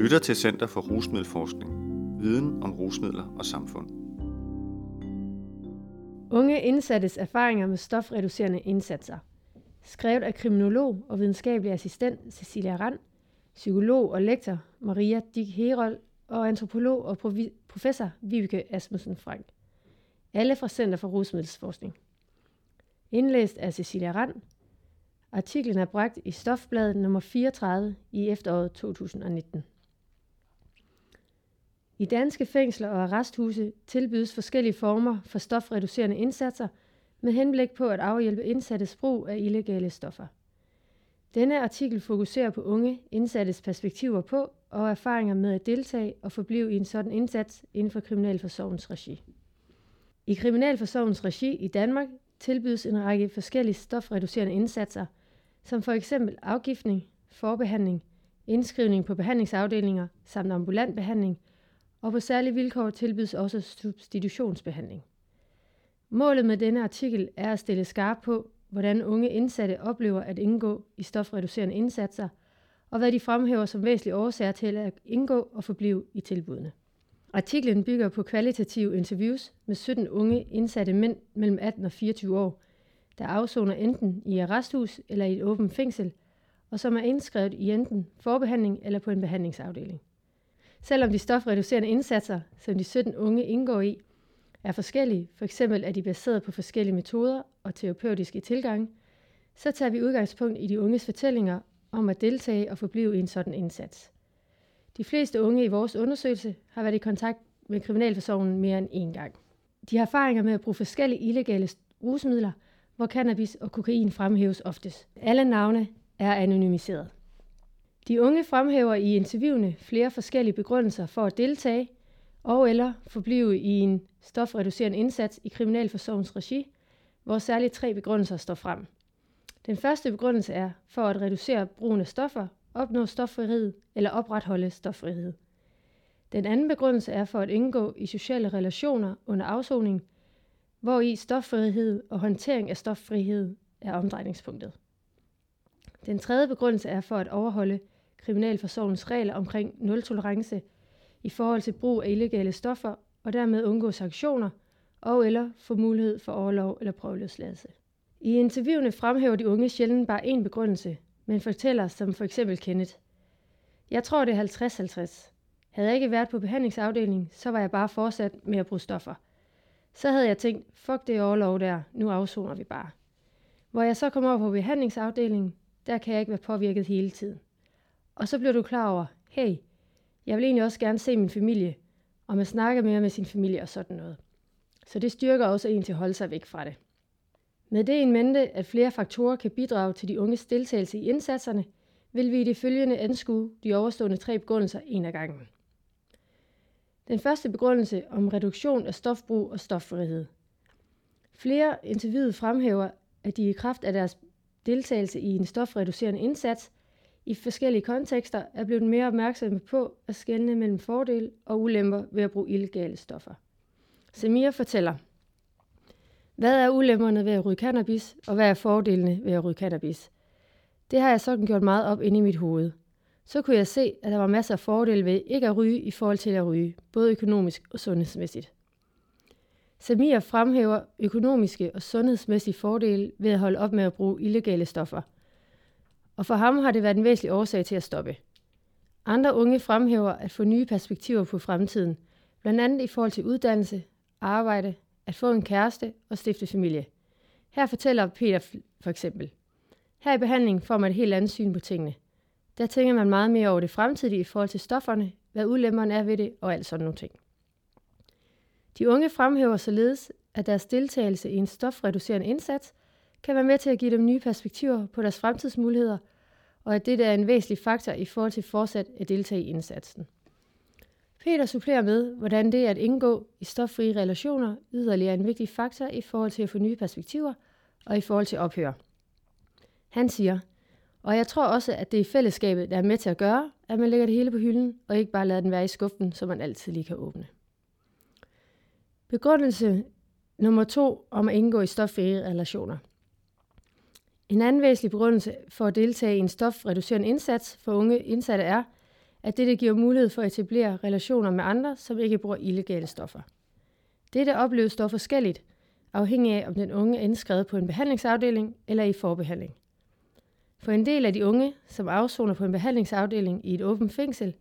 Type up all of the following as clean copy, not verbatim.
lytter til Center for Rusmiddelforskning. Viden om rusmidler og samfund. Unge indsattes erfaringer med stofreducerende indsatser. Skrevet af kriminolog og videnskabelig assistent Cecilia Rand, psykolog og lektor Maria Dich Herold og antropolog og professor Vibeke Asmussen Frank. Alle fra Center for Rusmiddelforskning. Indlæst af Cecilia Rand. Artiklen er bragt i Stofbladet nummer 34 i efteråret 2019. I danske fængsler og arresthuse tilbydes forskellige former for stofreducerende indsatser med henblik på at afhjælpe indsattes brug af illegale stoffer. Denne artikel fokuserer på unge indsattes perspektiver på og erfaringer med at deltage og forblive i en sådan indsats inden for Kriminalforsorgens regi. I Kriminalforsorgens regi i Danmark tilbydes en række forskellige stofreducerende indsatser, som for eksempel afgiftning, forbehandling, indskrivning på behandlingsafdelinger samt ambulant behandling, og på særlige vilkår tilbydes også substitutionsbehandling. Målet med denne artikel er at stille skarpt på, hvordan unge indsatte oplever at indgå i stofreducerende indsatser, og hvad de fremhæver som væsentlige årsager til at indgå og forblive i tilbuddene. Artiklen bygger på kvalitative interviews med 17 unge indsatte mænd mellem 18 og 24 år, der afsoner enten i arresthus eller i et åbent fængsel, og som er indskrevet i enten forbehandling eller på en behandlingsafdeling. Selvom de stofreducerende indsatser, som de 17 unge indgår i, er forskellige, f.eks. er de baseret på forskellige metoder og terapeutiske tilgange, så tager vi udgangspunkt i de unges fortællinger om at deltage og forblive i en sådan indsats. De fleste unge i vores undersøgelse har været i kontakt med Kriminalforsorgen mere end én gang. De har erfaringer med at bruge forskellige illegale rusmidler, hvor cannabis og kokain fremhæves oftest. Alle navne er anonymiseret. De unge fremhæver i interviewene flere forskellige begrundelser for at deltage og eller forblive i en stofreducerende indsats i Kriminalforsorgens regi, hvor særligt 3 begrundelser står frem. Den første begrundelse er for at reducere brugen af stoffer, opnå stoffrihed eller opretholde stoffrihed. Den anden begrundelse er for at indgå i sociale relationer under afsoning, hvor i stoffrihed og håndtering af stoffrihed er omdrejningspunktet. Den tredje begrundelse er for at overholde Kriminalforsorgens regler omkring nultolerance i forhold til brug af illegale stoffer og dermed undgå sanktioner og eller få mulighed for overlov eller prøveløsladelse. I interviewene fremhæver de unge sjældent bare én begrundelse, men fortæller som for eksempel Kenneth. Jeg tror, det er 50-50. Havde jeg ikke været på behandlingsafdelingen, så var jeg bare fortsat med at bruge stoffer. Så havde jeg tænkt, fuck det overlov der, nu afsoner vi bare. Hvor jeg så kom over på behandlingsafdelingen, der kan jeg ikke være påvirket hele tiden. Og så blev du klar over, hey, jeg vil egentlig også gerne se min familie, og man snakker mere med sin familie og sådan noget. Så det styrker også en til at holde sig væk fra det. Med det in mente, at flere faktorer kan bidrage til de unges deltagelse i indsatserne, vil vi i det følgende anskue de overstående 3 begrundelser en af gangen. Den første begrundelse om reduktion af stofbrug og stoffrihed. Flere interviewede fremhæver, at de i kraft af deres deltagelse i en stofreducerende indsats i forskellige kontekster er blevet mere opmærksomme på at skelne mellem fordele og ulemper ved at bruge illegale stoffer. Samir fortæller, hvad er ulemperne ved at ryge cannabis, og hvad er fordelene ved at ryge cannabis? Det har jeg sådan gjort meget op inde i mit hoved. Så kunne jeg se, at der var masser af fordele ved ikke at ryge i forhold til at ryge, både økonomisk og sundhedsmæssigt. Samir fremhæver økonomiske og sundhedsmæssige fordele ved at holde op med at bruge illegale stoffer. Og for ham har det været en væsentlig årsag til at stoppe. Andre unge fremhæver at få nye perspektiver på fremtiden, blandt andet i forhold til uddannelse, arbejde, at få en kæreste og stifte familie. Her fortæller Peter for eksempel. Her i behandling får man et helt andet syn på tingene. Der tænker man meget mere over det fremtidige i forhold til stofferne, hvad ulemperne er ved det og alt sådan nogle ting. De unge fremhæver således, at deres deltagelse i en stofreducerende indsats kan være med til at give dem nye perspektiver på deres fremtidsmuligheder, og at dette er en væsentlig faktor i forhold til fortsat at deltage i indsatsen. Peter supplerer med, hvordan det at indgå i stoffrie relationer yderligere er en vigtig faktor i forhold til at få nye perspektiver og i forhold til ophør. Han siger, og jeg tror også, at det er fællesskabet, der er med til at gøre, at man lægger det hele på hylden og ikke bare lader den være i skuffen, som man altid lige kan åbne. Begrundelse nummer 2 om at indgå i stoffrie relationer. En anden væsentlig begrundelse for at deltage i en stofreducerende indsats for unge indsatte er, at dette giver mulighed for at etablere relationer med andre, som ikke bruger illegale stoffer. Dette opleves dog forskelligt, afhængig af om den unge er indskrevet på en behandlingsafdeling eller i forbehandling. For en del af de unge, som afsoner på en behandlingsafdeling i et åbent fængsel,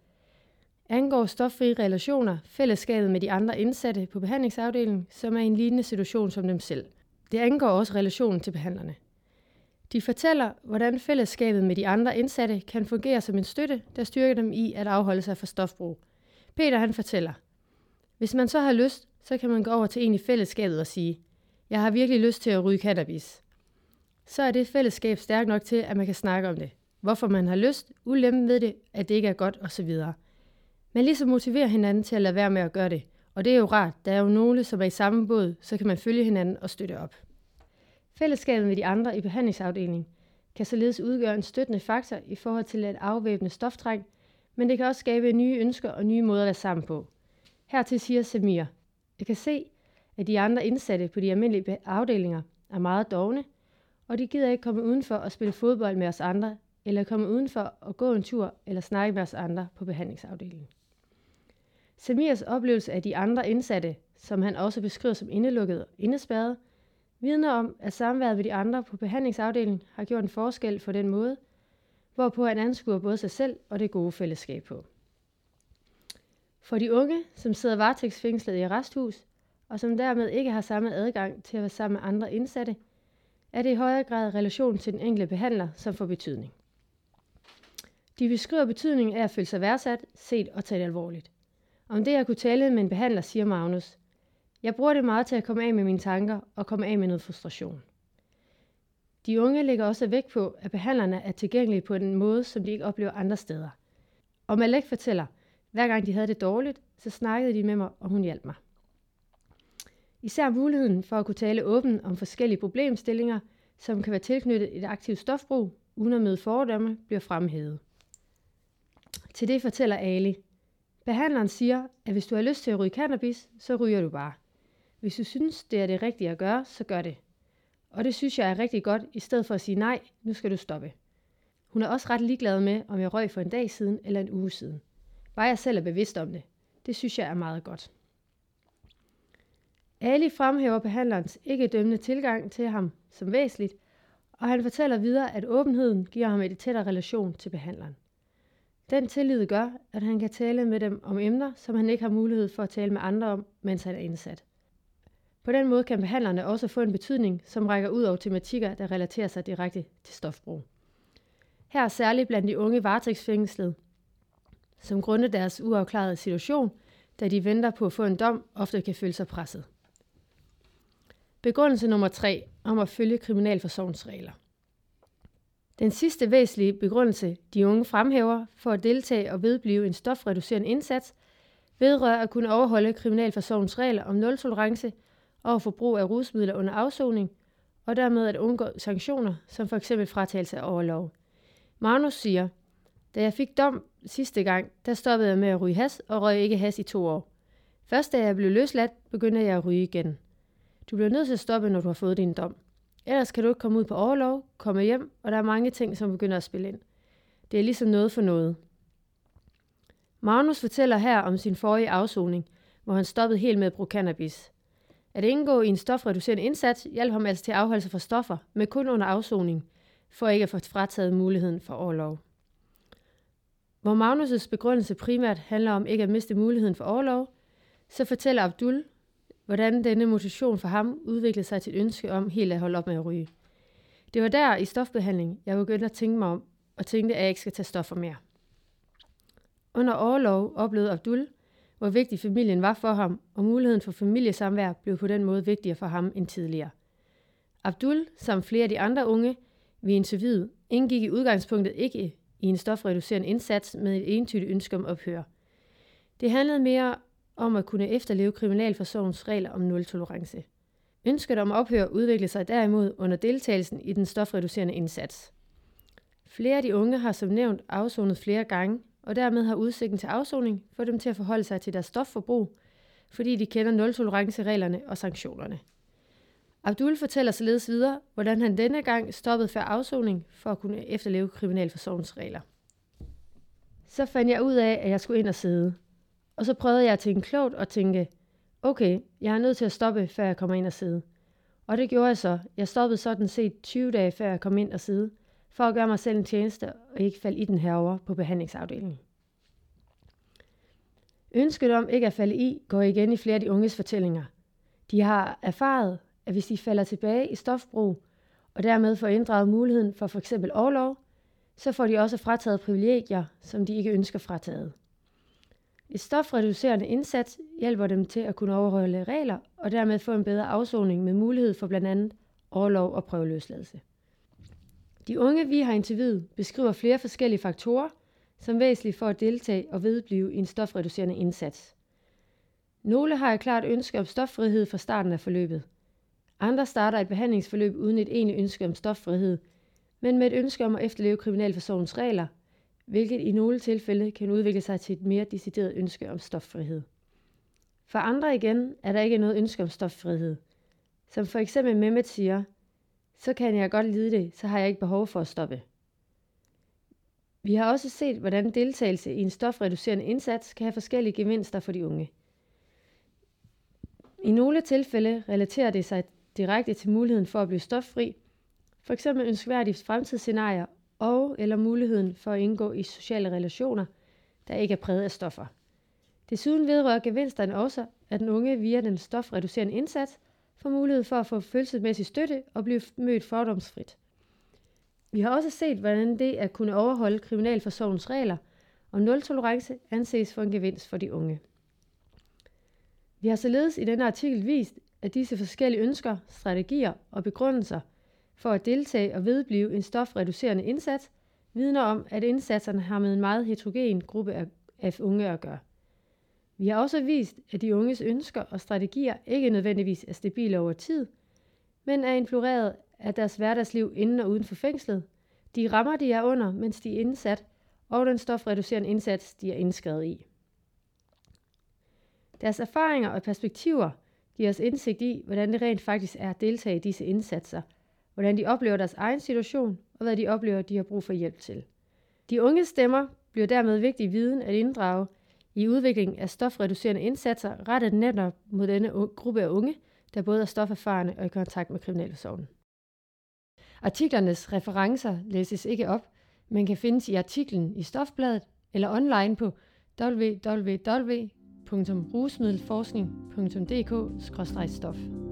angår stoffri relationer fællesskabet med de andre indsatte på behandlingsafdelingen, som er i en lignende situation som dem selv. Det angår også relationen til behandlerne. De fortæller, hvordan fællesskabet med de andre indsatte kan fungere som en støtte, der styrker dem i at afholde sig fra stofbrug. Peter han fortæller, hvis man så har lyst, så kan man gå over til en i fællesskabet og sige, jeg har virkelig lyst til at ryge cannabis. Så er det fællesskab stærkt nok til, at man kan snakke om det. Hvorfor man har lyst, ulempen ved det, at det ikke er godt osv. Men ligesom motiverer hinanden til at lade være med at gøre det. Og det er jo rart, der er jo nogle, som er i samme båd, så kan man følge hinanden og støtte op. Fællesskabet med de andre i behandlingsafdelingen kan således udgøre en støttende faktor i forhold til at afvæbne stoftræng, men det kan også skabe nye ønsker og nye måder at være sammen på. Hertil siger Samir, jeg kan se, at de andre indsatte på de almindelige afdelinger er meget dovne, og de gider ikke komme udenfor og spille fodbold med os andre, eller komme udenfor og gå en tur eller snakke med os andre på behandlingsafdelingen. Samirs oplevelse af de andre indsatte, som han også beskriver som indelukket og indespærret, vidner om, at samværet med de andre på behandlingsafdelingen har gjort en forskel for den måde, hvorpå han anskuer både sig selv og det gode fællesskab på. For de unge, som sidder varetægtsfængslet i arresthus, og som dermed ikke har samme adgang til at være sammen med andre indsatte, er det i højere grad relationen til den enkelte behandler, som får betydning. De beskriver betydningen af at føle sig værdsat, set og taget alvorligt. Om det at kunne tale med en behandler, siger Magnus. Jeg bruger det meget til at komme af med mine tanker og komme af med noget frustration. De unge lægger også vægt på, at behandlerne er tilgængelige på en måde, som de ikke oplever andre steder. Og Malek fortæller, hver gang de havde det dårligt, så snakkede de med mig, og hun hjalp mig. Især muligheden for at kunne tale åbent om forskellige problemstillinger, som kan være tilknyttet et aktivt stofbrug, uden at møde fordomme, bliver fremhævet. Til det fortæller Ali. Behandleren siger, at hvis du har lyst til at ryge cannabis, så ryger du bare. Hvis du synes, det er det rigtige at gøre, så gør det. Og det synes jeg er rigtig godt, i stedet for at sige nej, nu skal du stoppe. Hun er også ret ligeglad med, om jeg røg for en dag siden eller en uge siden. Bare jeg selv er bevidst om det. Det synes jeg er meget godt. Ali fremhæver behandlerens ikke-dømmende tilgang til ham som væsentligt, og han fortæller videre, at åbenheden giver ham et tættere relation til behandleren. Den tillid gør, at han kan tale med dem om emner, som han ikke har mulighed for at tale med andre om, mens han er indsat. På den måde kan behandlerne også få en betydning, som rækker ud over tematikker, der relaterer sig direkte til stofbrug. Her særligt blandt de unge varetægtsfængslede, som grundet deres uafklarede situation, da de venter på at få en dom, ofte kan føle sig presset. Begrundelse nummer 3 om at følge kriminalforsorgens regler. Den sidste væsentlige begrundelse, de unge fremhæver for at deltage og vedblive en stofreducerende indsats, vedrører at kunne overholde kriminalforsorgens regler om nultolerance over for brug af rusmidler under afsoning, og dermed at undgå sanktioner, som f.eks. fratagelse af overlov. Magnus siger, da jeg fik dom sidste gang, der stoppede jeg med at ryge has og røg ikke has i 2 år. Først da jeg blev løsladt, begyndte jeg at ryge igen. Du bliver nødt til at stoppe, når du har fået din dom. Ellers kan du ikke komme ud på overlov, komme hjem, og der er mange ting, som begynder at spille ind. Det er ligesom noget for noget. Magnus fortæller her om sin forrige afsoning, hvor han stoppede helt med at bruge cannabis. At indgå i en stofreducerende indsats hjalp ham altså til at afholde sig fra stoffer, men kun under afsoning, for ikke at få frataget muligheden for overlov. Hvor Magnus' begrundelse primært handler om ikke at miste muligheden for overlov, så fortæller Abdul, hvordan denne motivation for ham udviklede sig til et ønske om helt at holde op med at ryge. Det var der i stofbehandling, jeg begyndte at tænke mig om, og tænkte, at jeg ikke skal tage stoffer mere. Under overlov oplevede Abdul, hvor vigtig familien var for ham, og muligheden for familiesamvær blev på den måde vigtigere for ham end tidligere. Abdul, samt flere af de andre unge, ved interviewet, indgik i udgangspunktet ikke i en stofreducerende indsats med et entydigt ønske om ophør. Det handlede mere om at kunne efterleve kriminalforsorgens regler om nultolerance. Ønsket om ophør udviklede sig derimod under deltagelsen i den stofreducerende indsats. Flere af de unge har som nævnt afsonet flere gange, og dermed har udsigten til afsoning fået dem til at forholde sig til deres stofforbrug, fordi de kender nultolerancereglerne og sanktionerne. Abdul fortæller således videre, hvordan han denne gang stoppede før afsoning for at kunne efterleve kriminalforsorgens regler. så fandt jeg ud af, at jeg skulle ind og sidde. Og så prøvede jeg at tænke klogt og tænke, okay, jeg er nødt til at stoppe, før jeg kommer ind og sidde. Og det gjorde jeg så. Jeg stoppede sådan set 20 dage, før jeg kom ind og sidde, for at gøre mig selv en tjeneste og ikke falde i den herovre på behandlingsafdelingen. Ønsket om ikke at falde i, går igen i flere af de unges fortællinger. De har erfaret, at hvis de falder tilbage i stofbrug, og dermed får inddraget muligheden for f.eks. orlov, så får de også frataget privilegier, som de ikke ønsker frataget. Et stofreducerende indsats hjælper dem til at kunne overholde regler, og dermed få en bedre afsoning med mulighed for blandt andet orlov og prøveløsladelse. De unge, vi har interviewet, beskriver flere forskellige faktorer, som væsentlige for at deltage og vedblive i en stofreducerende indsats. Nogle har et klart ønske om stoffrihed fra starten af forløbet. Andre starter et behandlingsforløb uden et egentligt ønske om stoffrihed, men med et ønske om at efterleve kriminalforsorgens regler, hvilket i nogle tilfælde kan udvikle sig til et mere decideret ønske om stoffrihed. For andre igen er der ikke noget ønske om stoffrihed. Som for eksempel Mehmet siger, så kan jeg godt lide det, så har jeg ikke behov for at stoppe. Vi har også set, hvordan deltagelse i en stofreducerende indsats kan have forskellige gevinster for de unge. I nogle tilfælde relaterer det sig direkte til muligheden for at blive stoffri, f.eks. ønskværdige fremtidsscenarier og eller muligheden for at indgå i sociale relationer, der ikke er præget af stoffer. Desuden vedrører gevinsterne også, at den unge via den stofreducerende indsats får mulighed for at få følelsesmæssig støtte og blive mødt fordomsfrit. Vi har også set, hvordan det at kunne overholde kriminalforsorgens regler om nultolerance anses for en gevinst for de unge. Vi har således i denne artikel vist, at disse forskellige ønsker, strategier og begrundelser for at deltage og vedblive en stofreducerende indsats, vidner om, at indsatserne har med en meget heterogen gruppe af unge at gøre. Vi har også vist, at de unges ønsker og strategier ikke nødvendigvis er stabile over tid, men er influeret af deres hverdagsliv inden og uden for fængslet, de rammer, de er under, mens de er indsat, og den stofreducerende indsats, de er indskrevet i. Deres erfaringer og perspektiver giver os indsigt i, hvordan det rent faktisk er at deltage i disse indsatser, hvordan de oplever deres egen situation, og hvad de oplever, de har brug for hjælp til. De unge stemmer bliver dermed vigtig viden at inddrage i udviklingen af stofreducerende indsatser rettet netop mod denne gruppe af unge, der både er stoferfarne og i kontakt med kriminalforsorgen. Artiklernes referencer læses ikke op, men kan findes i artiklen i Stofbladet eller online på www.rusmiddelforskning.dk/stof.